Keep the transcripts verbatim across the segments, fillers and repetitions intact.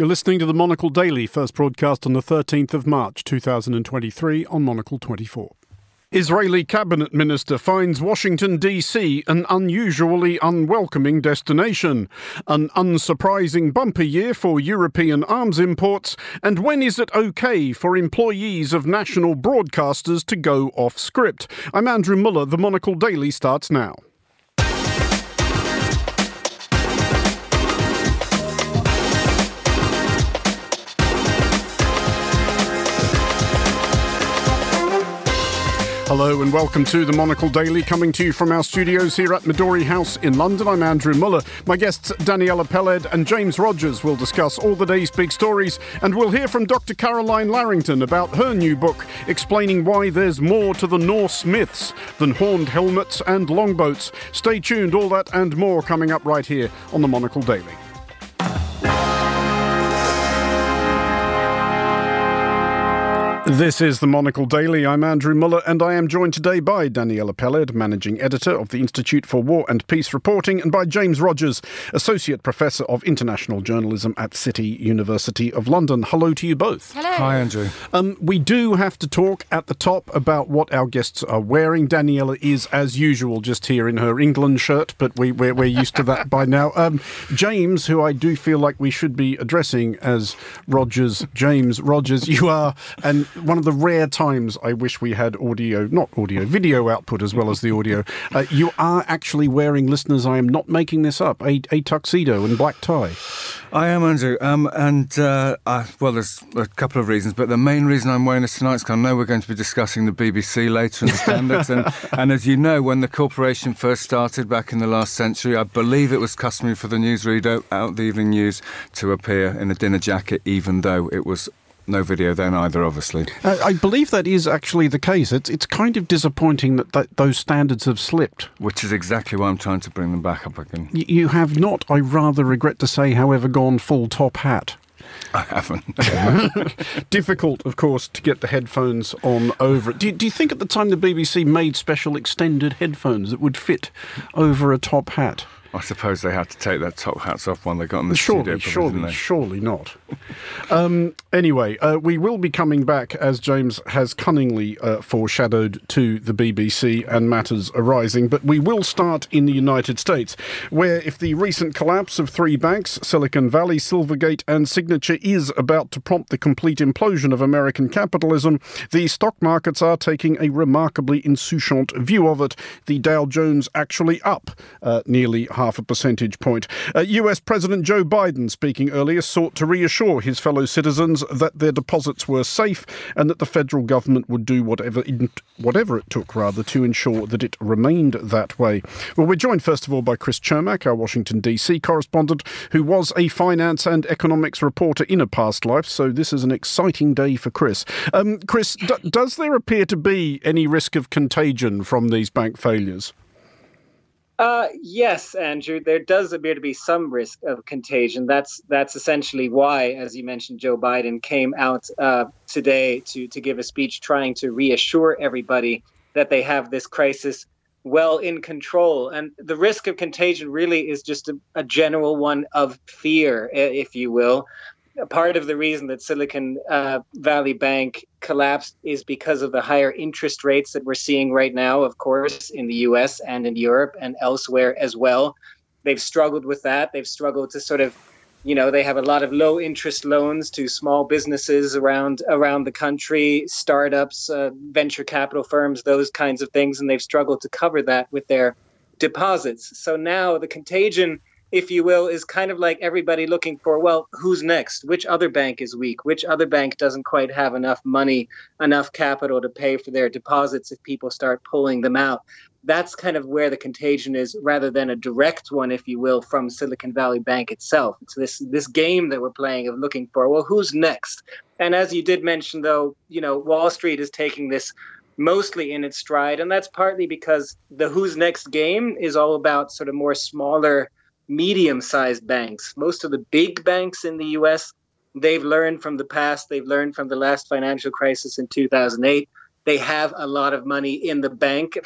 You're listening to the Monocle Daily, first broadcast on the thirteenth of March two thousand twenty-three on Monocle twenty-four. Israeli cabinet minister finds Washington, D C an unusually unwelcoming destination, an unsurprising bumper year for European arms imports, and when is it okay for employees of national broadcasters to go off script? I'm Andrew Muller. The Monocle Daily starts now. Hello and welcome to the Monocle Daily, coming to you from our studios here at Midori House in London. I'm Andrew Muller. My guests Daniela Peled and James Rogers will discuss all the day's big stories, and we'll hear from Doctor Caroline Larrington about her new book, explaining why there's more to the Norse myths than horned helmets and longboats. Stay tuned, all that and more coming up right here on the Monocle Daily. This is the Monocle Daily. I'm Andrew Muller, and I am joined today by Daniela Peled, Managing Editor of the Institute for War and Peace Reporting, and by James Rogers, Associate Professor of International Journalism at City University of London. Hello to you both. Hello. Hi, Andrew. Um, we do have to talk at the top about what our guests are wearing. Daniela is, as usual, just here in her England shirt, but we, we're, we're used to that by now. Um, James, who I do feel like we should be addressing as Rogers, James Rogers, you are an... one of the rare times I wish we had audio, not audio, video output as well as the audio. Uh, you are actually wearing, listeners, I am not making this up, a, a tuxedo and black tie. I am, Andrew. Um, and, uh, I, well, there's a couple of reasons, but the main reason I'm wearing this tonight is because I know we're going to be discussing the B B C later and the standards. and, and as you know, when the corporation first started back in the last century, I believe it was customary for the newsreader out the evening news to appear in a dinner jacket, even though it was no video then either, obviously. Uh, I believe that is actually the case. It's it's kind of disappointing that, that those standards have slipped. Which is exactly why I'm trying to bring them back up again. Y- you have not, I rather regret to say, however, gone full top hat. I haven't. Difficult, of course, to get the headphones on over it. Do, do you think at the time the B B C made special extended headphones that would fit over a top hat? I suppose they had to take their top hats off when they got in the surely, studio. Surely, surely, surely not. um, anyway, uh, we will be coming back, as James has cunningly uh, foreshadowed, to the B B C and matters arising. But we will start in the United States, where if the recent collapse of three banks, Silicon Valley, Silvergate and Signature, is about to prompt the complete implosion of American capitalism, the stock markets are taking a remarkably insouciant view of it. The Dow Jones actually up uh, nearly half a percentage point. Uh, U S President Joe Biden, speaking earlier, sought to reassure his fellow citizens that their deposits were safe and that the federal government would do whatever whatever it took, rather, to ensure that it remained that way. Well, we're joined, first of all, by Chris Chermak, our Washington, D C correspondent, who was a finance and economics reporter in a past life, so this is an exciting day for Chris. Um, Chris, d- does there appear to be any risk of contagion from these bank failures? Uh, yes, Andrew, there does appear to be some risk of contagion. That's that's essentially why, as you mentioned, Joe Biden came out uh, today to, to give a speech trying to reassure everybody that they have this crisis well in control. And the risk of contagion really is just a, a general one of fear, if you will. Part of the reason that Silicon uh, Valley Bank collapsed is because of the higher interest rates that we're seeing right now, of course, in the U S and in Europe and elsewhere as well. They've struggled with that. They've struggled to sort of, you know, they have a lot of low interest loans to small businesses around around the country, startups, uh, venture capital firms, those kinds of things. And they've struggled to cover that with their deposits. So now the contagion, if you will, is kind of like everybody looking for, well, who's next? Which other bank is weak? Which other bank doesn't quite have enough money, enough capital to pay for their deposits if people start pulling them out? That's kind of where the contagion is, rather than a direct one, if you will, from Silicon Valley Bank itself. It's this this game that we're playing of looking for, well, who's next? And as you did mention, though, you know, Wall Street is taking this mostly in its stride. And that's partly because the who's next game is all about sort of more smaller, medium-sized banks. Most of the big banks in the U S, they've learned from the past. They've learned from the last financial crisis in two thousand eight. They have a lot of money in the bank,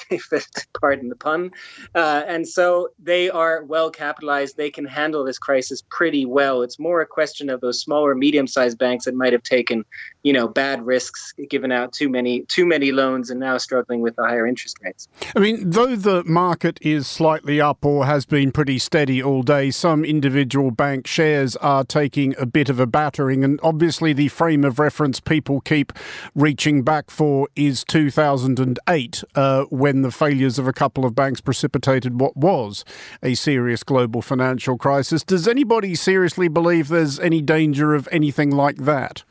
pardon the pun. Uh, and so they are well capitalized. They can handle this crisis pretty well. It's more a question of those smaller, medium-sized banks that might have taken, you know, bad risks, given out too many too many loans and now struggling with the higher interest rates. I mean, though the market is slightly up or has been pretty steady all day, some individual bank shares are taking a bit of a battering. And obviously the frame of reference people keep reaching back for is two thousand eight, uh, when the failures of a couple of banks precipitated what was a serious global financial crisis. Does anybody seriously believe there's any danger of anything like that?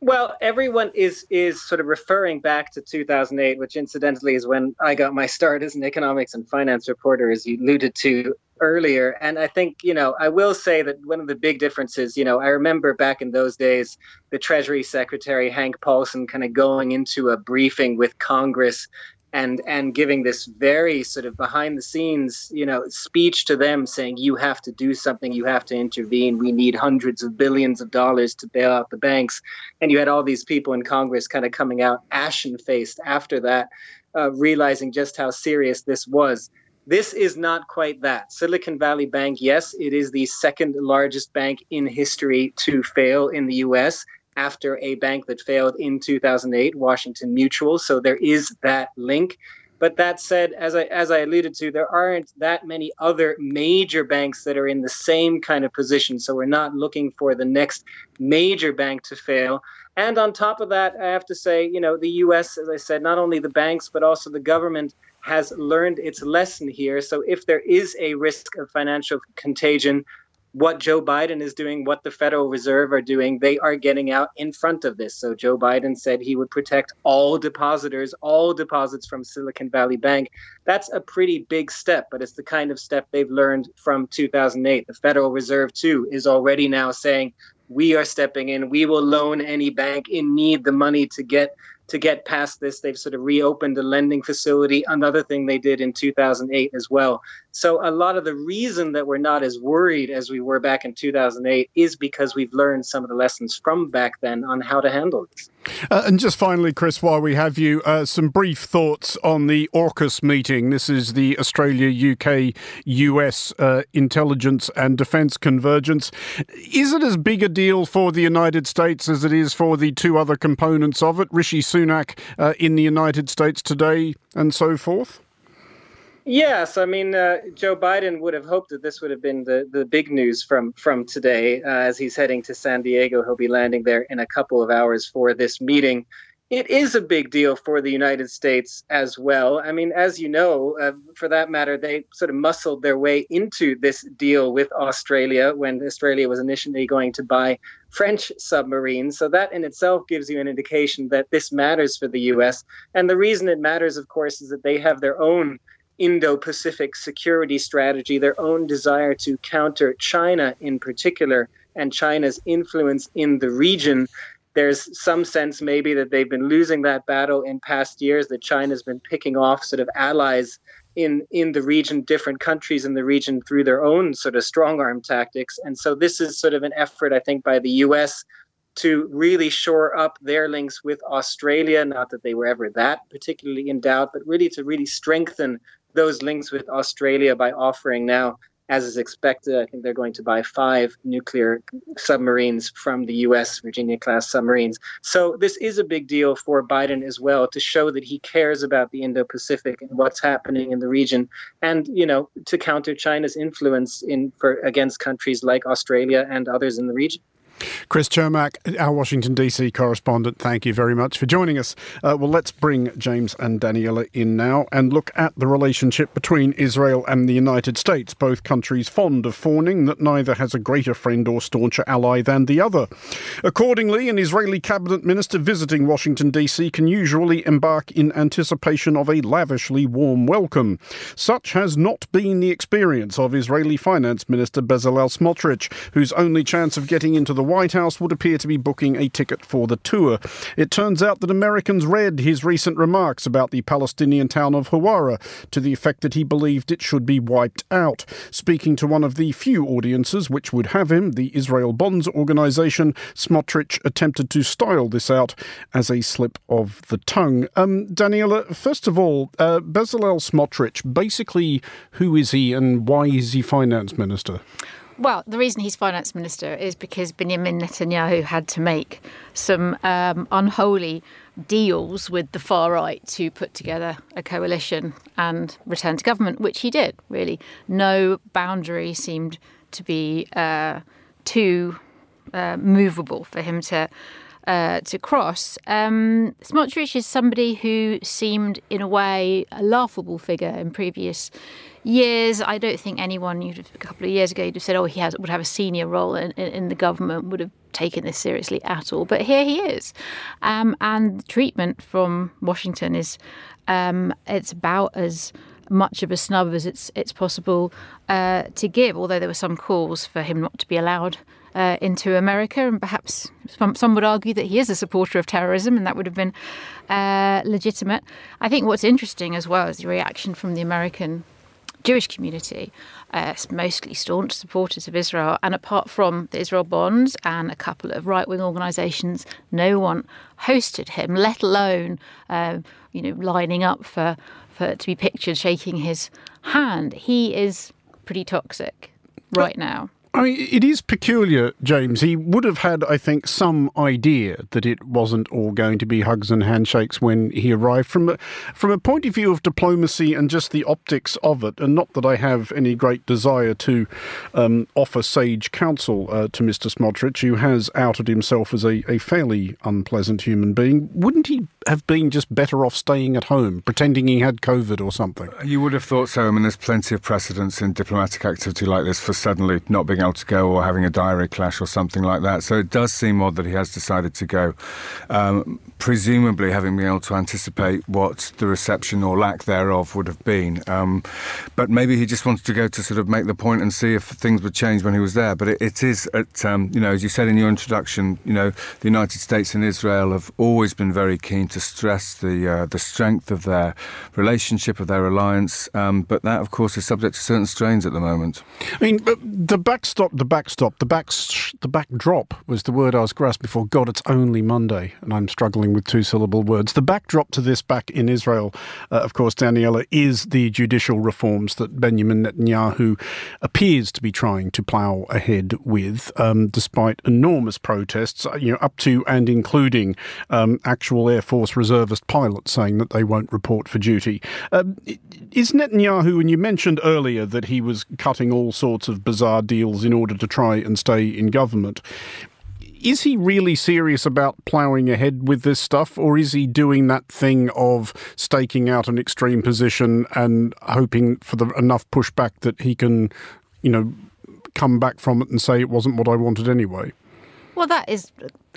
Well, everyone is is sort of referring back to two thousand eight, which incidentally is when I got my start as an economics and finance reporter, as you alluded to earlier. And I think, you know, I will say that one of the big differences, you know, I remember back in those days, the Treasury Secretary, Hank Paulson, kind of going into a briefing with Congress and and giving this very sort of behind the scenes, you know, speech to them saying, you have to do something, you have to intervene, we need hundreds of billions of dollars to bail out the banks. And you had all these people in Congress kind of coming out ashen-faced after that, uh, realizing just how serious this was. This is not quite that. Silicon Valley Bank, yes, it is the second largest bank in history to fail in the U S, after a bank that failed in two thousand eight, Washington Mutual. So there is that link. But that said, as I as I alluded to, there aren't that many other major banks that are in the same kind of position. So we're not looking for the next major bank to fail. And on top of that, I have to say, you know, the U S, as I said, not only the banks, but also the government has learned its lesson here. So if there is a risk of financial contagion, what Joe Biden is doing, what the Federal Reserve are doing, they are getting out in front of this. So Joe Biden said he would protect all depositors, all deposits from Silicon Valley Bank. That's a pretty big step, but it's the kind of step they've learned from two thousand eight. The Federal Reserve, too, is already now saying, we are stepping in. We will loan any bank in need the money to get to get past this. They've sort of reopened a lending facility, another thing they did in two thousand eight as well. So a lot of the reason that we're not as worried as we were back in two thousand eight is because we've learned some of the lessons from back then on how to handle this. Uh, and just finally, Chris, while we have you, uh, some brief thoughts on the AUKUS meeting. This is the Australia U K U S uh, Intelligence and Defence Convergence. Is it as big a deal for the United States as it is for the two other components of it, Rishi Sunak uh, in the United States today and so forth? Yes, I mean, uh, Joe Biden would have hoped that this would have been the, the big news from, from today. Uh, as he's heading to San Diego, he'll be landing there in a couple of hours for this meeting. It is a big deal for the United States as well. I mean, as you know, uh, for that matter, they sort of muscled their way into this deal with Australia when Australia was initially going to buy French submarines. So that in itself gives you an indication that this matters for the U S. And the reason it matters, of course, is that they have their own Indo-Pacific security strategy, their own desire to counter China in particular, and China's influence in the region. There's some sense maybe that they've been losing that battle in past years, that China's been picking off sort of allies in, in the region, different countries in the region through their own sort of strong arm tactics. And so this is sort of an effort, I think, by the U S to really shore up their links with Australia, not that they were ever that particularly in doubt, but really to really strengthen those links with Australia by offering now, as is expected, I think they're going to buy five nuclear submarines from the U S, Virginia-class submarines. So this is a big deal for Biden as well, to show that he cares about the Indo-Pacific and what's happening in the region, and, you know, to counter China's influence in for against countries like Australia and others in the region. Chris Chermak, our Washington D C correspondent, thank you very much for joining us. Uh, well, let's bring James and Daniela in now and look at the relationship between Israel and the United States, both countries fond of fawning that neither has a greater friend or stauncher ally than the other. Accordingly, an Israeli cabinet minister visiting Washington D C can usually embark in anticipation of a lavishly warm welcome. Such has not been the experience of Israeli finance minister Bezalel Smotrich, whose only chance of getting into the White House would appear to be booking a ticket for the tour. It turns out that Americans read his recent remarks about the Palestinian town of Hawara to the effect that he believed it should be wiped out. Speaking to one of the few audiences which would have him, the Israel Bonds Organization, Smotrich attempted to style this out as a slip of the tongue. Um, Daniela, first of all, uh, Bezalel Smotrich, basically, who is he and why is he finance minister? Well, the reason he's finance minister is because Benjamin Netanyahu had to make some um, unholy deals with the far right to put together a coalition and return to government, which he did, really. No boundary seemed to be uh, too uh, movable for him to uh, to cross. Um, Smotrich is somebody who seemed, in a way, a laughable figure in previous years. I don't think anyone you'd have, a couple of years ago you'd have said, oh, he has would have a senior role in, in, in the government, would have taken this seriously at all. But here he is. Um, and the treatment from Washington is um, it's about as much of a snub as it's, it's possible uh, to give, although there were some calls for him not to be allowed Uh, into America, and perhaps some, some would argue that he is a supporter of terrorism, and that would have been uh, legitimate. I think what's interesting as well is the reaction from the American Jewish community, uh, mostly staunch supporters of Israel, and apart from the Israel Bonds and a couple of right-wing organisations, no one hosted him, let alone uh, you know lining up for, for to be pictured shaking his hand. He is pretty toxic right now. I mean, it is peculiar, James. He would have had, I think, some idea that it wasn't all going to be hugs and handshakes when he arrived. From a, from a point of view of diplomacy and just the optics of it, and not that I have any great desire to um, offer sage counsel uh, to Mister Smotrich, who has outed himself as a, a fairly unpleasant human being, wouldn't he have been just better off staying at home, pretending he had COVID or something? You would have thought so. I mean, there's plenty of precedents in diplomatic activity like this for suddenly not being able to go or having a diary clash or something like that. So it does seem odd that he has decided to go, um, presumably having been able to anticipate what the reception or lack thereof would have been. Um, but maybe he just wanted to go to sort of make the point and see if things would change when he was there. But it, it is, at, um, you know, as you said in your introduction, you know, the United States and Israel have always been very keen to stress the, uh, the strength of their relationship, of their alliance. Um, but that, of course, is subject to certain strains at the moment. I mean, the backstory Stop the backstop. The back, the backdrop was the word I was grasping before. God, it's only Monday, and I'm struggling with two-syllable words. The backdrop to this back in Israel, uh, of course, Daniela, is the judicial reforms that Benjamin Netanyahu appears to be trying to plough ahead with, um, despite enormous protests, you know, up to and including um, actual Air Force reservist pilots saying that they won't report for duty. Uh, is Netanyahu, and you mentioned earlier that he was cutting all sorts of bizarre deals in order to try and stay in government. Is he really serious about ploughing ahead with this stuff, or is he doing that thing of staking out an extreme position and hoping for the, enough pushback that he can, you know, come back from it and say it wasn't what I wanted anyway? Well, that is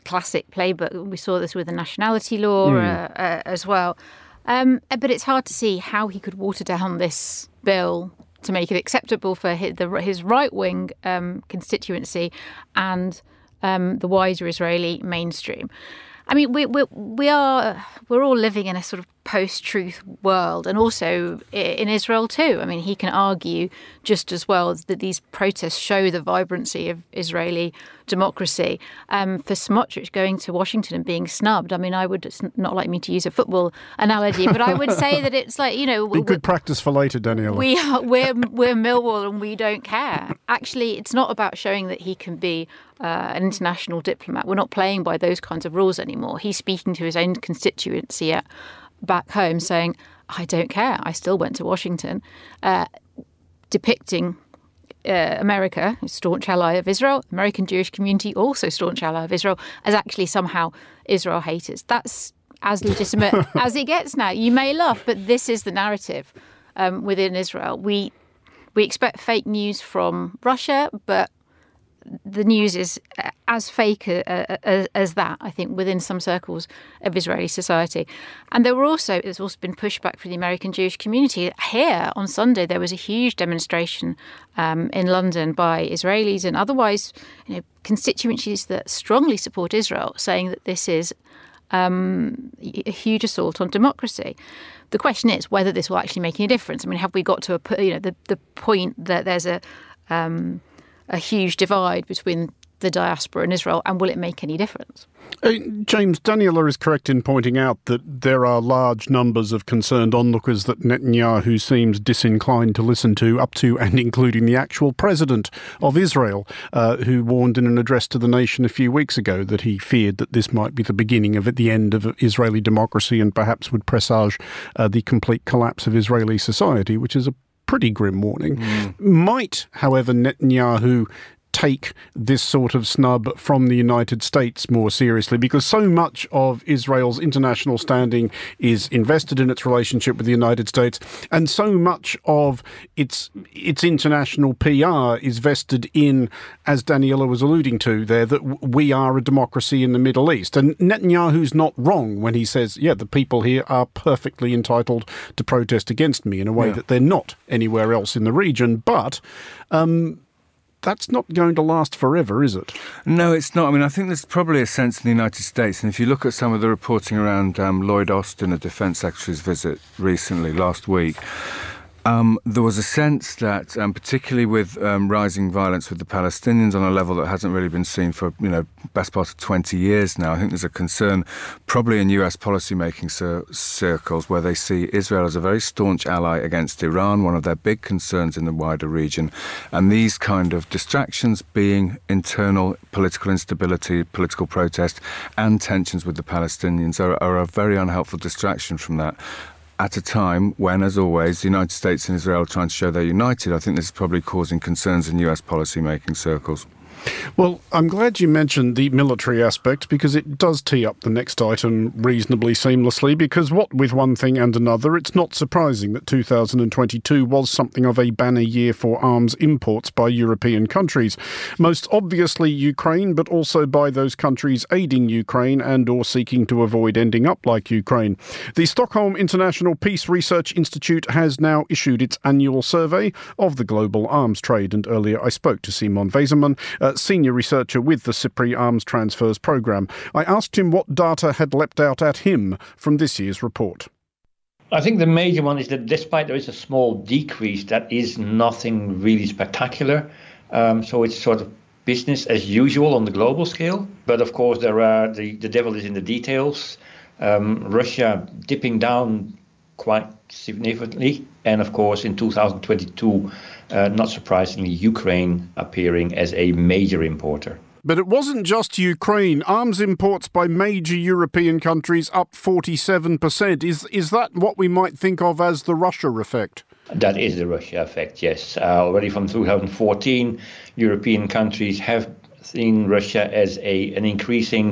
classic playbook. We saw this with the nationality law mm. uh, uh, as well. Um, but it's hard to see how he could water down this bill to make it acceptable for his right-wing um, constituency and um, the wider Israeli mainstream. I mean, we, we, we are, we're all living in a sort of post-truth world, and also in Israel too. I mean, he can argue just as well that these protests show the vibrancy of Israeli democracy. Um, for Smotrich going to Washington and being snubbed, I mean, I would, it's not like me to use a football analogy, but I would say that it's like, you know... Be good practice for later, Daniela. We are, we're, we're Millwall and we don't care. Actually, it's not about showing that he can be Uh, an international diplomat. We're not playing by those kinds of rules anymore. He's speaking to his own constituency at, back home saying, I don't care, I still went to Washington, uh, depicting uh, America, a staunch ally of Israel, American Jewish community, also staunch ally of Israel, as actually somehow Israel haters. That's as legitimate as it gets now. You may laugh, but this is the narrative um, within Israel. We, we expect fake news from Russia, but the news is as fake a, a, a, as that, I think, within some circles of Israeli society. And there were also, there's also been pushback from the American Jewish community. Here on Sunday, there was a huge demonstration um, in London by Israelis and otherwise, you know, constituencies that strongly support Israel, saying that this is um, a huge assault on democracy. The question is whether this will actually make any difference. I mean, have we got to a, you know, the, the point that there's a um, a huge divide between the diaspora in Israel, and will it make any difference? Uh, James, Daniela is correct in pointing out that there are large numbers of concerned onlookers that Netanyahu seems disinclined to listen to, up to and including the actual president of Israel, uh, who warned in an address to the nation a few weeks ago that he feared that this might be the beginning of the end of Israeli democracy and perhaps would presage uh, the complete collapse of Israeli society, which is a pretty grim warning. Mm. Might, however, Netanyahu take this sort of snub from the United States more seriously, because so much of Israel's international standing is invested in its relationship with the United States, and so much of its its international P R is vested in, as Daniela was alluding to there, that we are a democracy in the Middle East. And Netanyahu's not wrong when he says, yeah, the people here are perfectly entitled to protest against me in a way yeah. that they're not anywhere else in the region. But um that's not going to last forever, is it? No, it's not. I mean, I think there's probably a sense in the United States, and if you look at some of the reporting around um, Lloyd Austin, a defence secretary's visit recently, last week, um, there was a sense that, um, particularly with um, rising violence with the Palestinians on a level that hasn't really been seen for, you know, best part of twenty years now, I think there's a concern probably in U S policymaking cir- circles where they see Israel as a very staunch ally against Iran, one of their big concerns in the wider region, and these kind of distractions being internal political instability, political protest and tensions with the Palestinians are, are a very unhelpful distraction from that. At a time when, as always, the United States and Israel are trying to show they're united, I think this is probably causing concerns in U S policymaking circles. Well, I'm glad you mentioned the military aspect, because it does tee up the next item reasonably seamlessly, because what with one thing and another, it's not surprising that two thousand twenty-two was something of a banner year for arms imports by European countries. Most obviously Ukraine, but also by those countries aiding Ukraine and or seeking to avoid ending up like Ukraine. The Stockholm International Peace Research Institute has now issued its annual survey of the global arms trade, and earlier I spoke to Simon Weizerman, Uh, senior researcher with the SIPRI Arms Transfers Programme. I asked him what data had leapt out at him from this year's report. I think the major one is that despite there is a small decrease, that is nothing really spectacular. Um, so it's sort of business as usual on the global scale. But of course, there are the, the devil is in the details. Um, Russia dipping down quite significantly. And of course, in two thousand twenty-two, uh, not surprisingly, Ukraine appearing as a major importer. But it wasn't just Ukraine. Arms imports by major European countries up forty-seven percent. Is is that what we might think of as the Russia effect? That is the Russia effect, yes. Uh, already from two thousand fourteen, European countries have seen Russia as a an increasing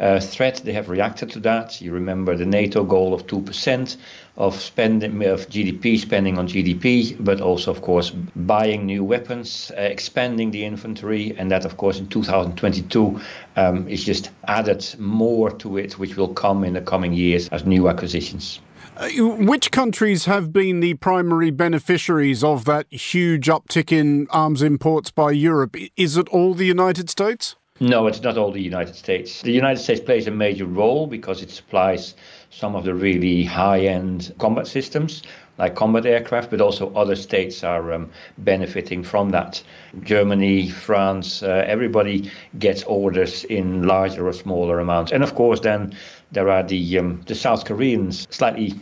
uh, threat. They have reacted to that. You remember the NATO goal of two percent of spending of G D P, spending on G D P, but also, of course, buying new weapons, uh, expanding the inventory, and that, of course, in two thousand twenty-two um, is just added more to it, which will come in the coming years as new acquisitions. Uh, which countries have been the primary beneficiaries of that huge uptick in arms imports by Europe? Is it all the United States? No, it's not all the United States. The United States plays a major role because it supplies some of the really high-end combat systems, like combat aircraft, but also other states are um, benefiting from that. Germany, France, uh, everybody gets orders in larger or smaller amounts. And of course, then there are the um, the South Koreans, slightly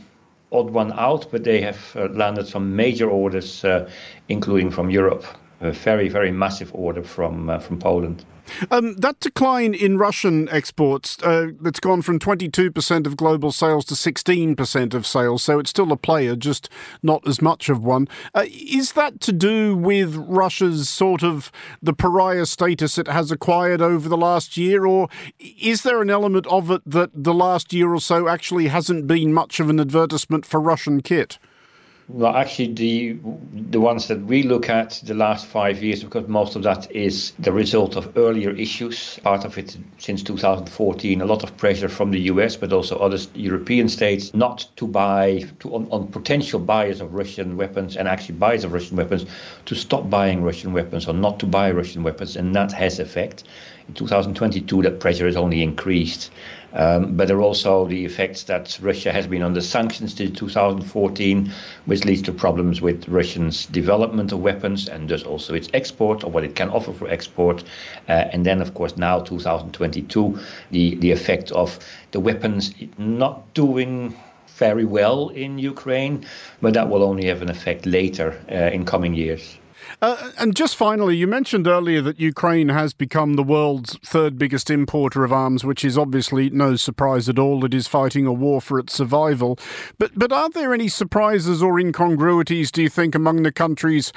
odd one out, but they have uh, landed some major orders, uh, including from Europe. A very, very massive order from uh, from Poland. Um, that decline in Russian exports, uh, that's gone from twenty-two percent of global sales to sixteen percent of sales, so it's still a player, just not as much of one. Uh, is that to do with Russia's sort of the pariah status it has acquired over the last year, or is there an element of it that the last year or so actually hasn't been much of an advertisement for Russian kit? Well, actually, the the ones that we look at the last five years, because most of that is the result of earlier issues, part of it since two thousand fourteen, a lot of pressure from the U S, but also other European states not to buy, to on, on potential buyers of Russian weapons and actually buyers of Russian weapons, to stop buying Russian weapons or not to buy Russian weapons, and that has effect. In two thousand twenty-two, that pressure is only increased. Um, but there are also the effects that Russia has been under sanctions since two thousand fourteen, which leads to problems with Russia's development of weapons and thus also its export, or what it can offer for export. Uh, and then, of course, now two thousand twenty-two, the, the effect of the weapons not doing very well in Ukraine, but that will only have an effect later uh, in coming years. Uh, and just finally, you mentioned earlier that Ukraine has become the world's third biggest importer of arms, which is obviously no surprise at all. It is fighting a war for its survival. But but are there any surprises or incongruities, do you think, among the countries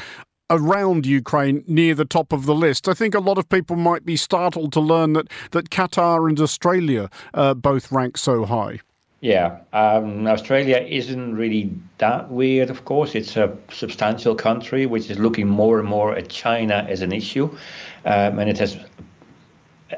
around Ukraine near the top of the list? I think a lot of people might be startled to learn that, that Qatar and Australia uh, both rank so high. Yeah, um, Australia isn't really that weird, of course. It's a substantial country which is looking more and more at China as an issue. Um, and it has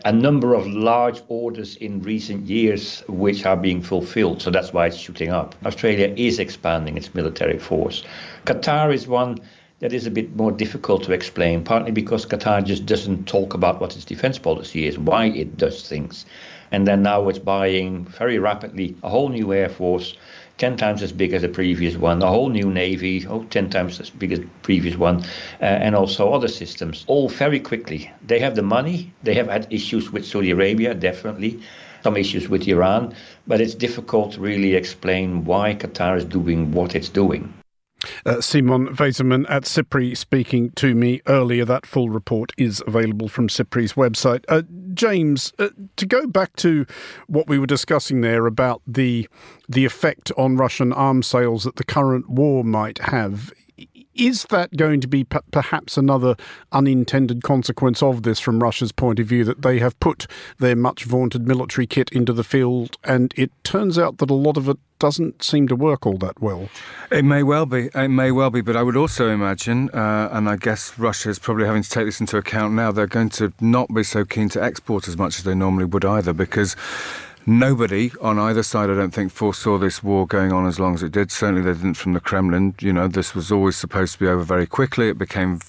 a number of large orders in recent years which are being fulfilled. So that's why it's shooting up. Australia is expanding its military force. Qatar is one that is a bit more difficult to explain, partly because Qatar just doesn't talk about what its defense policy is, why it does things. And then now it's buying very rapidly a whole new air force, ten times as big as the previous one, a whole new navy, oh, ten times as big as the previous one, uh, and also other systems, all very quickly. They have the money. They have had issues with Saudi Arabia, definitely, some issues with Iran, but it's difficult to really explain why Qatar is doing what it's doing. Uh, Simon Weizmann at SIPRI speaking to me earlier. That full report is available from SIPRI's website. Uh, James, uh, to go back to what we were discussing there about the the effect on Russian arms sales that the current war might have, is that going to be p- perhaps another unintended consequence of this from Russia's point of view, that they have put their much-vaunted military kit into the field and it turns out that a lot of it doesn't seem to work all that well? It may well be, it may well be, but I would also imagine, uh, and I guess Russia is probably having to take this into account now, they're going to not be so keen to export as much as they normally would either, because nobody on either side, I don't think, foresaw this war going on as long as it did. Certainly they didn't from the Kremlin. You know, this was always supposed to be over very quickly. It became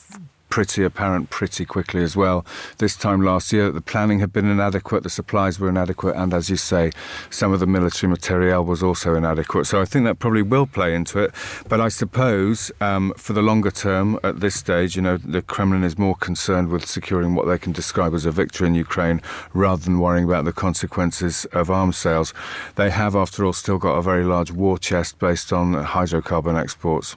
pretty apparent pretty quickly as well this time last year that the planning had been inadequate, the supplies were inadequate, and as you say, some of the military materiel was also inadequate. So I think that probably will play into it. But I suppose um, for the longer term, at this stage, you know, the Kremlin is more concerned with securing what they can describe as a victory in Ukraine rather than worrying about the consequences of arms sales. They have, after all, still got a very large war chest based on hydrocarbon exports.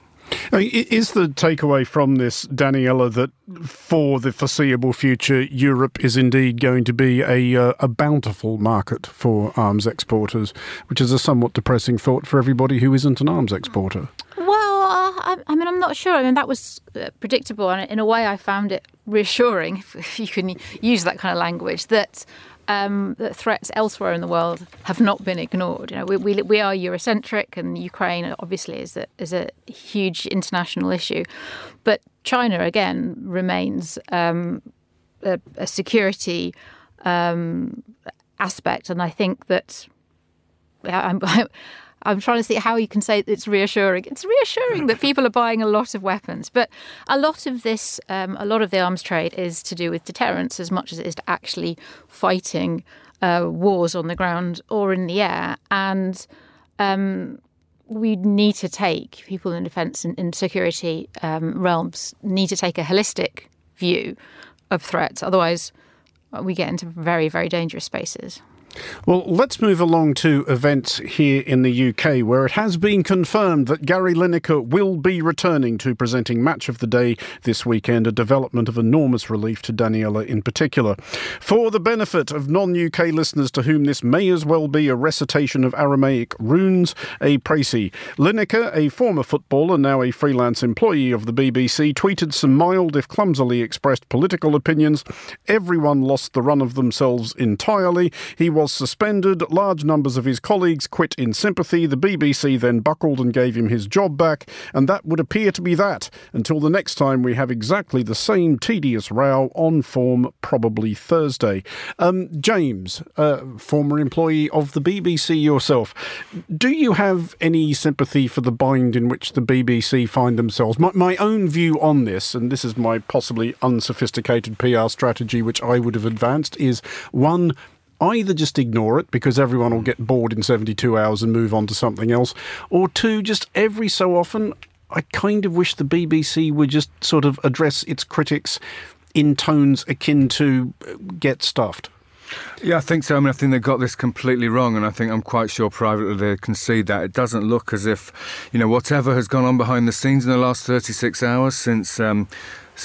I mean, is the takeaway from this, Daniela, that for the foreseeable future, Europe is indeed going to be a, uh, a bountiful market for arms exporters, which is a somewhat depressing thought for everybody who isn't an arms exporter? Well, uh, I, I mean, I'm not sure. I mean, that was uh, predictable, and in a way I found it reassuring, if, if you can use that kind of language, that Um, that threats elsewhere in the world have not been ignored. You know, we we, we are Eurocentric, and Ukraine obviously is a, is a huge international issue. But China again remains um, a, a security um, aspect, and I think that I'm. I'm trying to see how you can say it's reassuring. It's reassuring that people are buying a lot of weapons. But a lot of this, um, a lot of the arms trade is to do with deterrence as much as it is to actually fighting uh, wars on the ground or in the air. And um, we need to take, people in defence and in security um, realms, need to take a holistic view of threats. Otherwise, we get into very, very dangerous spaces. Well, let's move along to events here in the U K, where it has been confirmed that Gary Lineker will be returning to presenting Match of the Day this weekend, a development of enormous relief to Daniela in particular. For the benefit of non-U K listeners to whom this may as well be a recitation of Aramaic runes, a précis, Lineker, a former footballer, now a freelance employee of the B B C, tweeted some mild, if clumsily expressed, political opinions. Everyone lost the run of themselves entirely. He was was suspended. Large numbers of his colleagues quit in sympathy. The B B C then buckled and gave him his job back. And that would appear to be that, until the next time we have exactly the same tedious row on form, probably Thursday. Um, James, uh, former employee of the B B C yourself, do you have any sympathy for the bind in which the B B C find themselves? My, my own view on this, and this is my possibly unsophisticated P R strategy which I would have advanced, is one, either just ignore it because everyone will get bored in seventy-two hours and move on to something else, or two, just every so often, I kind of wish the B B C would just sort of address its critics in tones akin to get stuffed. Yeah, I think so. I mean, I think they got this completely wrong, and I think I'm quite sure privately they concede that. It doesn't look as if, you know, whatever has gone on behind the scenes in the last thirty-six hours since... Um,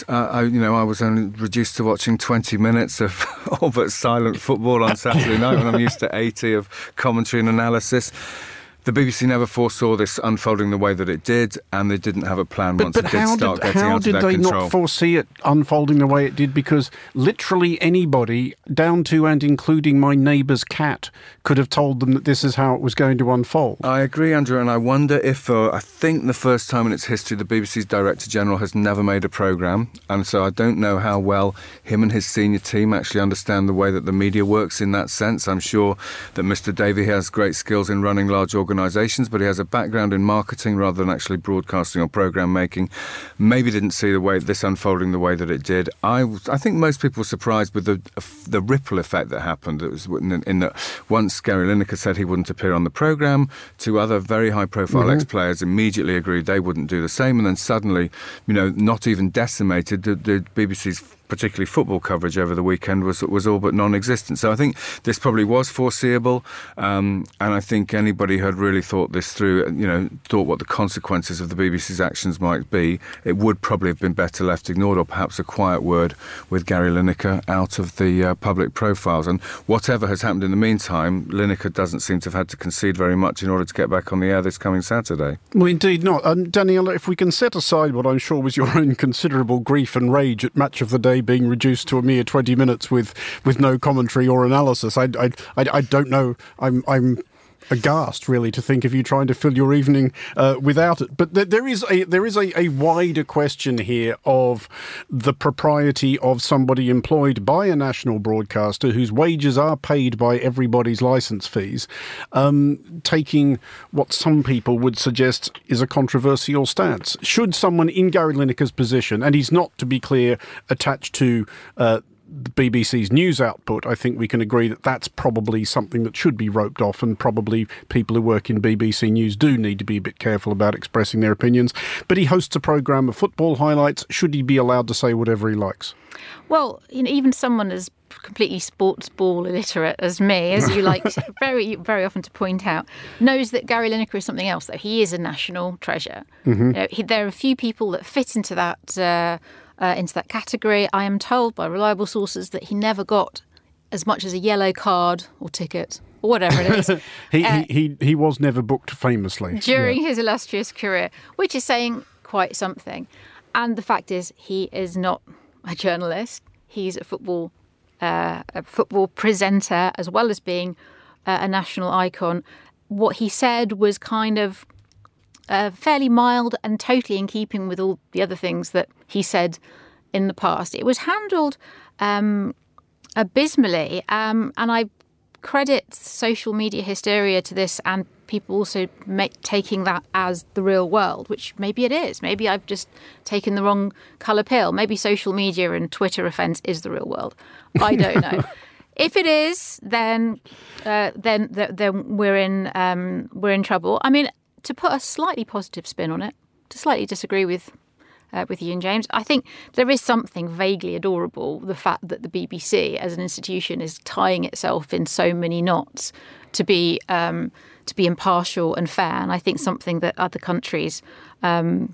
Uh, I, you know, I was only reduced to watching twenty minutes of all but silent football on Saturday night when I'm used to eighty of commentary and analysis. The B B C never foresaw this unfolding the way that it did, and they didn't have a plan but, once but it did start did, getting out of their control. How did they not foresee it unfolding the way it did? Because literally anybody, down to and including my neighbour's cat, could have told them that this is how it was going to unfold. I agree, Andrew, and I wonder if, uh, I think the first time in its history, the B B C's Director-General has never made a programme, and so I don't know how well him and his senior team actually understand the way that the media works in that sense. I'm sure that Mr Davey has great skills in running large organisations. organisations, but he has a background in marketing rather than actually broadcasting or programme making. Maybe didn't see the way this unfolding the way that it did. I, I think most people were surprised with the the ripple effect that happened. It was in, in that once Gary Lineker said he wouldn't appear on the programme, two other very high-profile mm-hmm. ex-players immediately agreed they wouldn't do the same, and then suddenly, you know, not even decimated, the, the B B C's particularly football coverage over the weekend was was all but non-existent. So I think this probably was foreseeable, um, and I think anybody who had really thought this through, you know, thought what the consequences of the B B C's actions might be, it would probably have been better left ignored, or perhaps a quiet word with Gary Lineker out of the uh, public profiles. And whatever has happened in the meantime, Lineker doesn't seem to have had to concede very much in order to get back on the air this coming Saturday. Well, indeed not. Um, Daniela, if we can set aside what I'm sure was your own considerable grief and rage at Match of the Day being reduced to a mere twenty minutes with, with no commentary or analysis. I, I, I, I don't know. I'm I'm aghast, really, to think of you trying to fill your evening uh, without it. But th- there is a there is a, a wider question here of the propriety of somebody employed by a national broadcaster whose wages are paid by everybody's licence fees, um, taking what some people would suggest is a controversial stance. Should someone in Gary Lineker's position, and he's not, to be clear, attached to... Uh, the B B C's news output, I think we can agree that that's probably something that should be roped off, and probably people who work in B B C News do need to be a bit careful about expressing their opinions. But he hosts a programme of football highlights. Should he be allowed to say whatever he likes? Well, you know, even someone as completely sports ball illiterate as me, as you like very, very often to point out, knows that Gary Lineker is something else, though. He is a national treasure. Mm-hmm. You know, he, there are a few people that fit into that... Uh, Uh, into that category. I am told by reliable sources that he never got as much as a yellow card or ticket or whatever it is. he, uh, he, he he was never booked famously. During yeah. his illustrious career, which is saying quite something. And the fact is, he is not a journalist. He's a football, uh, a football presenter, as well as being uh, a national icon. What he said was kind of Uh, fairly mild and totally in keeping with all the other things that he said in the past. It was handled um, abysmally, um, and I credit social media hysteria to this, and people also make, taking that as the real world, which maybe it is. Maybe I've just taken the wrong colour pill. Maybe social media and Twitter offence is the real world. I don't know. If it is, then uh, then then we're in um, we're in trouble. I mean, to put a slightly positive spin on it, to slightly disagree with uh, with you and James, I think there is something vaguely adorable, the fact that the B B C as an institution is tying itself in so many knots to be um, to be impartial and fair. And I think something that other countries um,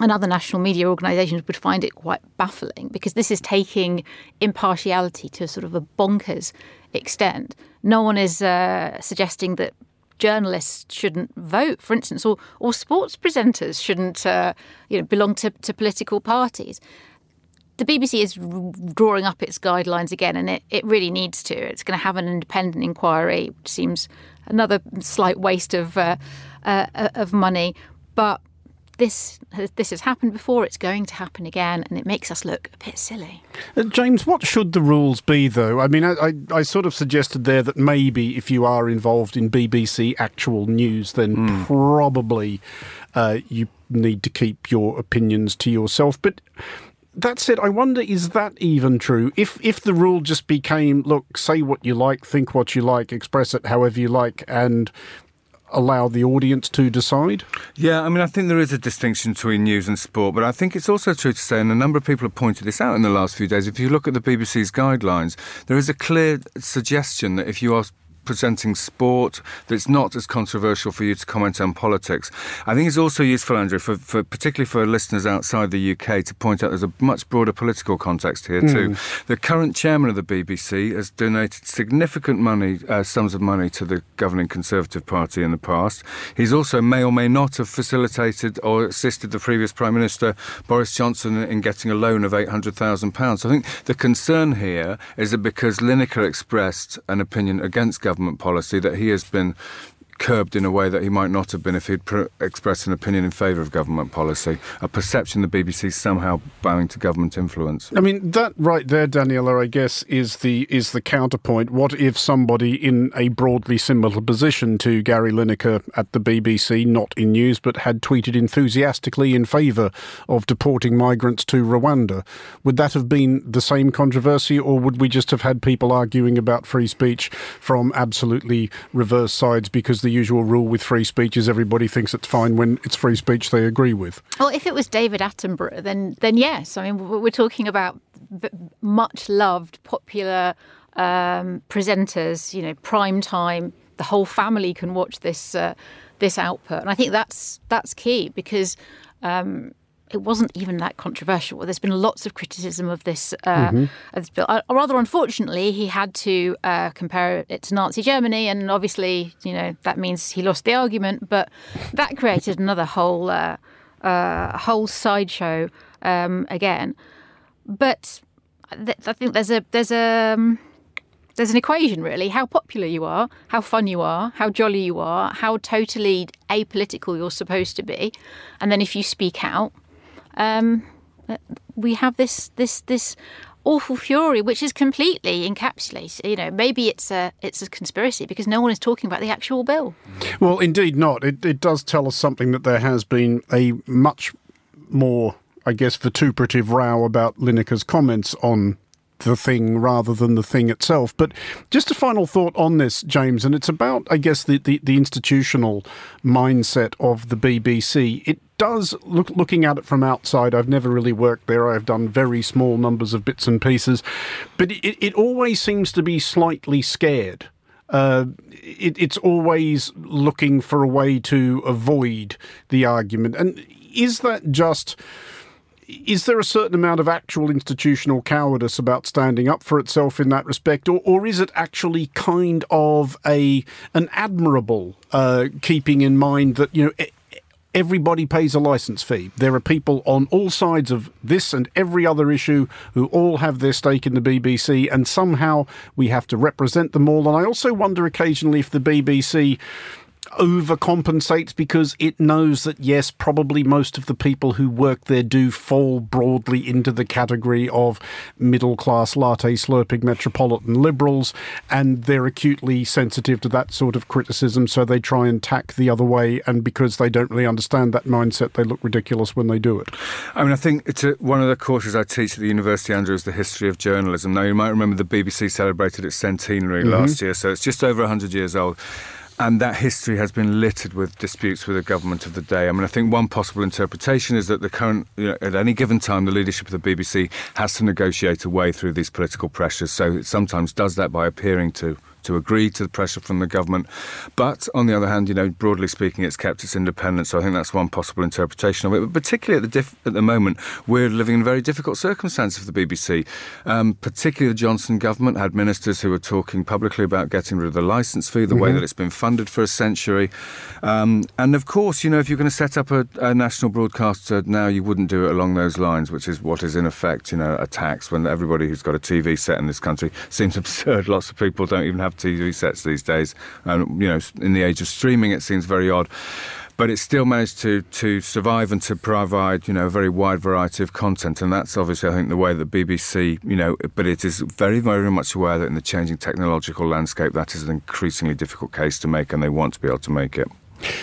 and other national media organisations would find it quite baffling, because this is taking impartiality to sort of a bonkers extent. No one is uh, suggesting that journalists shouldn't vote, for instance, or or sports presenters shouldn't, uh, you know, belong to, to political parties. the B B C is drawing up its guidelines again, and it, it really needs to. It's going to have an independent inquiry, which seems another slight waste of uh, uh, of money. But this this has happened before. It's going to happen again, and it makes us look a bit silly. Uh, James, what should the rules be, though? I mean, I, I, I sort of suggested there that maybe if you are involved in B B C actual news, then mm. probably uh, you need to keep your opinions to yourself. But that said, I wonder, is that even true? If if the rule just became, look, say what you like, think what you like, express it however you like, and allow the audience to decide? Yeah, I mean, I think there is a distinction between news and sport, but I think it's also true to say, and a number of people have pointed this out in the last few days, if you look at the B B C's guidelines, there is a clear suggestion that if you are presenting sport, that it's not as controversial for you to comment on politics. I think it's also useful, Andrew, for, for particularly for listeners outside the U K, to point out there's a much broader political context here mm. too. The current chairman of the B B C has donated significant money, uh, sums of money to the governing Conservative Party in the past. He's also may or may not have facilitated or assisted the previous Prime Minister Boris Johnson in getting a loan of eight hundred thousand pounds. So I think the concern here is that because Lineker expressed an opinion against government government policy, that he has been curbed in a way that he might not have been if he'd pr- expressed an opinion in favour of government policy, a perception the B B C is somehow bowing to government influence. I mean, that right there, Daniela, I guess, is the is the counterpoint. What if somebody in a broadly similar position to Gary Lineker at the B B C, not in news, but had tweeted enthusiastically in favour of deporting migrants to Rwanda? Would that have been the same controversy, or would we just have had people arguing about free speech from absolutely reverse sides, because the usual rule with free speech is everybody thinks it's fine when it's free speech they agree with? Well, if it was David Attenborough, then then yes. I mean, we're talking about much-loved, popular um, presenters, you know, prime time. The whole family can watch this uh, this output. And I think that's, that's key, because um, it wasn't even that controversial. There's been lots of criticism of this, uh, mm-hmm. of this bill. Uh, rather unfortunately, he had to uh, compare it to Nazi Germany, and obviously, you know, that means he lost the argument. But that created another whole, uh, uh, whole sideshow um, again. But th- I think there's a there's a um, there's an equation, really: how popular you are, how fun you are, how jolly you are, how totally apolitical you're supposed to be, and then if you speak out. Um, we have this this this awful fury, which is completely encapsulated. You know, maybe it's a it's a conspiracy because no one is talking about the actual bill. Well, indeed not. It, it does tell us something that there has been a much more, I guess, vituperative row about Lineker's comments on the thing rather than the thing itself. But just a final thought on this, James, and it's about, I guess, the, the, the institutional mindset of the B B C. It does, look, looking at it from outside, I've never really worked there, I've done very small numbers of bits and pieces, but it, it always seems to be slightly scared. Uh, it, it's always looking for a way to avoid the argument. And is that just... Is there a certain amount of actual institutional cowardice about standing up for itself in that respect, or, or is it actually kind of a an admirable uh, keeping in mind that, you know, everybody pays a licence fee? There are people on all sides of this and every other issue who all have their stake in the B B C, and somehow we have to represent them all. And I also wonder occasionally if the B B C overcompensates because it knows that, yes, probably most of the people who work there do fall broadly into the category of middle-class latte-slurping metropolitan liberals, and they're acutely sensitive to that sort of criticism, so they try and tack the other way, and because they don't really understand that mindset, they look ridiculous when they do it. I mean, I think it's a, one of the courses I teach at the university, Andrew, is the history of journalism. Now, you might remember the B B C celebrated its centenary mm-hmm. last year, so it's just over one hundred years old. And that history has been littered with disputes with the government of the day. I mean, I think one possible interpretation is that the current, you know, at any given time, the leadership of the B B C has to negotiate a way through these political pressures. So it sometimes does that by appearing to to agree to the pressure from the government. But on the other hand, you know, broadly speaking, it's kept its independence. So I think that's one possible interpretation of it. But particularly at the diff- at the moment, we're living in very difficult circumstances for the B B C. Um, particularly the Johnson government had ministers who were talking publicly about getting rid of the licence fee, the mm-hmm. way that it's been funded for a century. Um, and of course, you know, if you're going to set up a, a national broadcaster now, you wouldn't do it along those lines, which is what is in effect, you know, a tax when everybody who's got a T V set in this country seems absurd. Lots of people don't even have T V sets these days. And, you know, in the age of streaming, it seems very odd. But it still managed to to survive and to provide, you know, a very wide variety of content. And that's obviously, I think, the way that B B C, you know, but it is very, very much aware that in the changing technological landscape, that is an increasingly difficult case to make, and they want to be able to make it.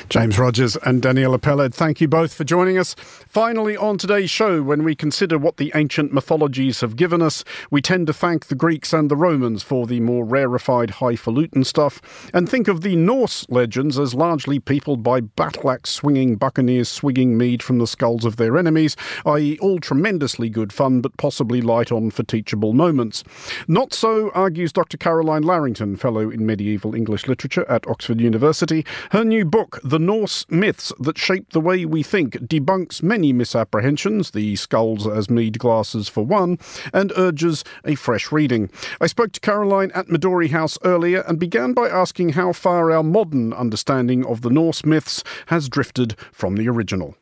James Rogers and Daniela Pelled, thank you both for joining us. Finally, on today's show, when we consider what the ancient mythologies have given us, we tend to thank the Greeks and the Romans for the more rarefied, highfalutin stuff, and think of the Norse legends as largely peopled by battle-axe swinging buccaneers swigging mead from the skulls of their enemies, that is all tremendously good fun, but possibly light on for teachable moments. Not so, argues Doctor Caroline Larrington, fellow in medieval English literature at Oxford University. Her new book, The Norse Myths That Shape the Way We Think, debunks many misapprehensions, the skulls as mead glasses for one, and urges a fresh reading. I spoke to Caroline at Midori House earlier and began by asking how far our modern understanding of the Norse myths has drifted from the original.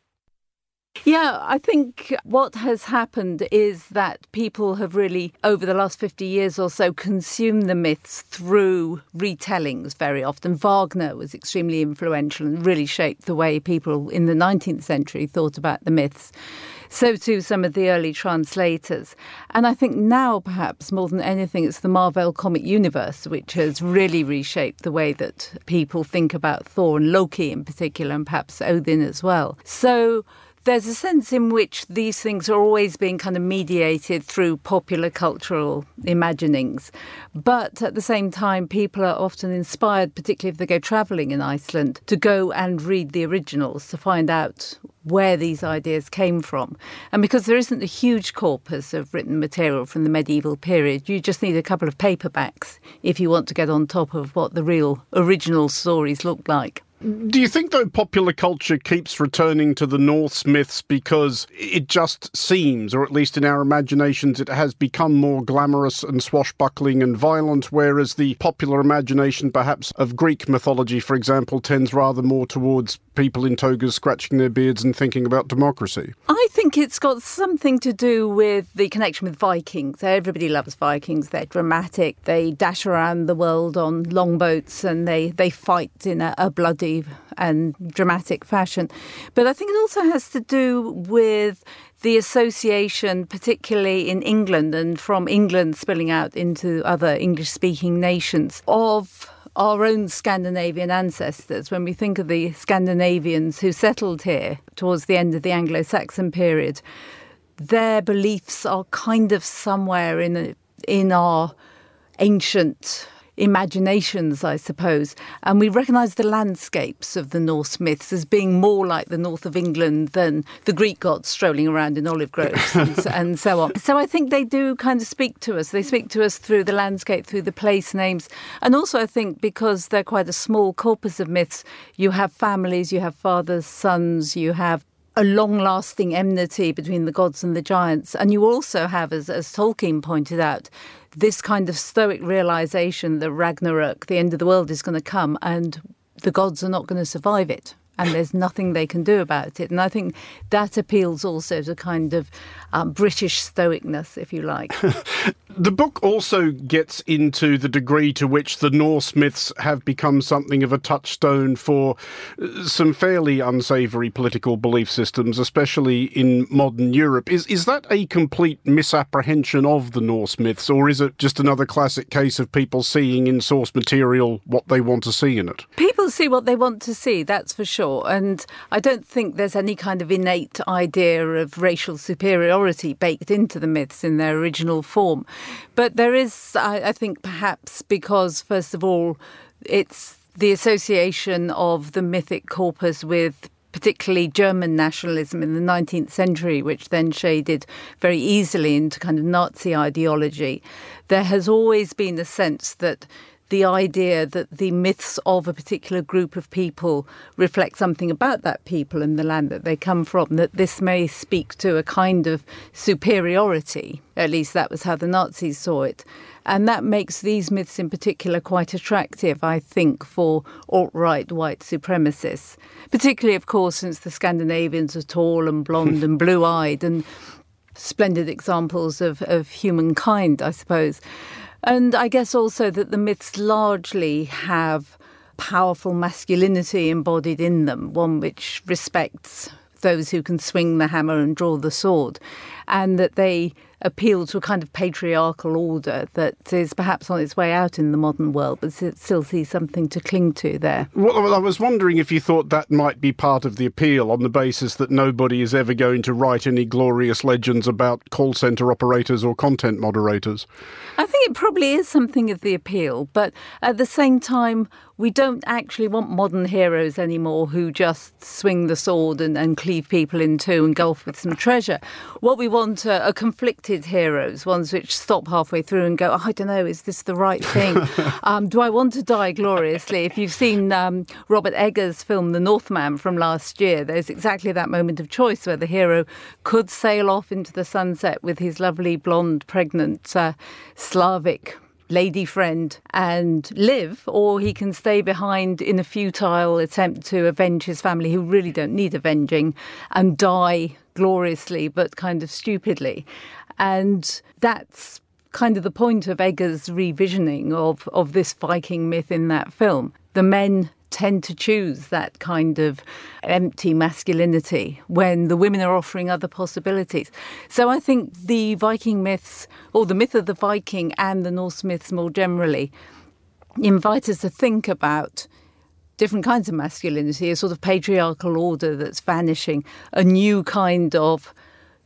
Yeah, I think what has happened is that people have really, over the last fifty years or so, consumed the myths through retellings very often. Wagner was extremely influential and really shaped the way people in the nineteenth century thought about the myths. So too some of the early translators. And I think now, perhaps, more than anything, it's the Marvel comic universe which has really reshaped the way that people think about Thor and Loki in particular, and perhaps Odin as well. So there's a sense in which these things are always being kind of mediated through popular cultural imaginings. But at the same time, people are often inspired, particularly if they go travelling in Iceland, to go and read the originals to find out where these ideas came from. And because there isn't a huge corpus of written material from the medieval period, you just need a couple of paperbacks if you want to get on top of what the real original stories looked like. Do you think, though, popular culture keeps returning to the Norse myths because it just seems, or at least in our imaginations, it has become more glamorous and swashbuckling and violent, whereas the popular imagination, perhaps, of Greek mythology, for example, tends rather more towards people in togas scratching their beards and thinking about democracy? I think it's got something to do with the connection with Vikings. Everybody loves Vikings. They're dramatic. They dash around the world on longboats and they, they fight in a, a bloody and dramatic fashion. But I think it also has to do with the association, particularly in England and from England spilling out into other English-speaking nations, of our own Scandinavian ancestors. When we think of the Scandinavians who settled here towards the end of the Anglo-Saxon period, their beliefs are kind of somewhere in a, in our ancient imaginations, I suppose. And we recognise the landscapes of the Norse myths as being more like the north of England than the Greek gods strolling around in olive groves and, and so on. So I think they do kind of speak to us. They speak to us through the landscape, through the place names. And also I think because they're quite a small corpus of myths, you have families, you have fathers, sons, you have a long-lasting enmity between the gods and the giants. And you also have, as, as Tolkien pointed out, this kind of stoic realisation that Ragnarok, the end of the world, is going to come and the gods are not going to survive it and there's nothing they can do about it. And I think that appeals also to kind of um, British stoicness, if you like. The book also gets into the degree to which the Norse myths have become something of a touchstone for some fairly unsavoury political belief systems, especially in modern Europe. Is is that a complete misapprehension of the Norse myths, or is it just another classic case of people seeing in source material what they want to see in it? People see what they want to see, that's for sure. And I don't think there's any kind of innate idea of racial superiority baked into the myths in their original form. But there is, I, I think, perhaps because, first of all, it's the association of the mythic corpus with particularly German nationalism in the nineteenth century, which then shaded very easily into kind of Nazi ideology. There has always been a sense that the idea that the myths of a particular group of people reflect something about that people and the land that they come from, that this may speak to a kind of superiority. At least that was how the Nazis saw it. And that makes these myths in particular quite attractive, I think, for alt-right white supremacists. Particularly, of course, since the Scandinavians are tall and blonde and blue-eyed and splendid examples of, of humankind, I suppose. And I guess also that the myths largely have powerful masculinity embodied in them, one which respects those who can swing the hammer and draw the sword, and that they appeal to a kind of patriarchal order that is perhaps on its way out in the modern world, but still sees something to cling to there. Well, I was wondering if you thought that might be part of the appeal, on the basis that nobody is ever going to write any glorious legends about call centre operators or content moderators. I think it probably is something of the appeal, but at the same time, we don't actually want modern heroes anymore who just swing the sword and, and cleave people in two and gulf with some treasure. What we want are, are conflicted heroes, ones which stop halfway through and go, oh, I don't know, is this the right thing? um, do I want to die gloriously? If you've seen um, Robert Eggers' film The Northman from last year, there's exactly that moment of choice where the hero could sail off into the sunset with his lovely blonde pregnant uh, Slavic lady friend and live, or he can stay behind in a futile attempt to avenge his family, who really don't need avenging, and die gloriously but kind of stupidly. And that's kind of the point of Eggers' revisioning of, of this Viking myth in that film. The men tend to choose that kind of empty masculinity when the women are offering other possibilities. So I think the Viking myths, or the myth of the Viking and the Norse myths more generally, invite us to think about different kinds of masculinity, a sort of patriarchal order that's vanishing, a new kind of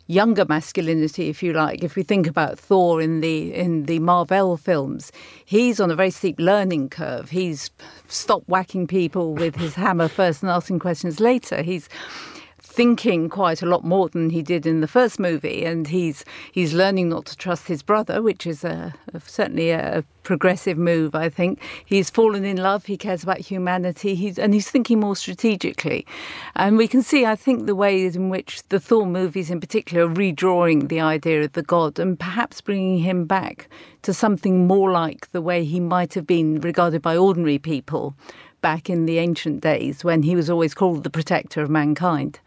younger masculinity, if you like. If we think about Thor in the in the Marvel films, he's on a very steep learning curve. He's stopped whacking people with his hammer first and asking questions later. He's thinking quite a lot more than he did in the first movie, and he's he's learning not to trust his brother, which is a, a, certainly a progressive move, I think. He's fallen in love, he cares about humanity, he's, and he's thinking more strategically. And we can see, I think, the ways in which the Thor movies in particular are redrawing the idea of the god and perhaps bringing him back to something more like the way he might have been regarded by ordinary people back in the ancient days, when he was always called the protector of mankind.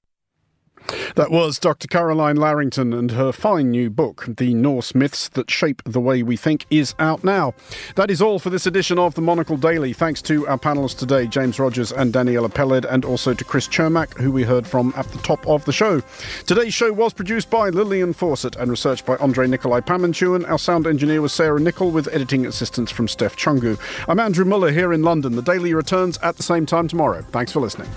That was Doctor Caroline Larrington, and her fine new book, The Norse Myths That Shape the Way We Think, is out now. That is all for this edition of the Monocle Daily. Thanks to our panellists today, James Rogers and Daniela Pelled, and also to Chris Chermak, who we heard from at the top of the show. Today's show was produced by Lillian Fawcett and researched by Andre Nikolai Pamantuan. Our sound engineer was Sarah Nicol, with editing assistance from Steph Chungu. I'm Andrew Muller here in London. The Daily returns at the same time tomorrow. Thanks for listening.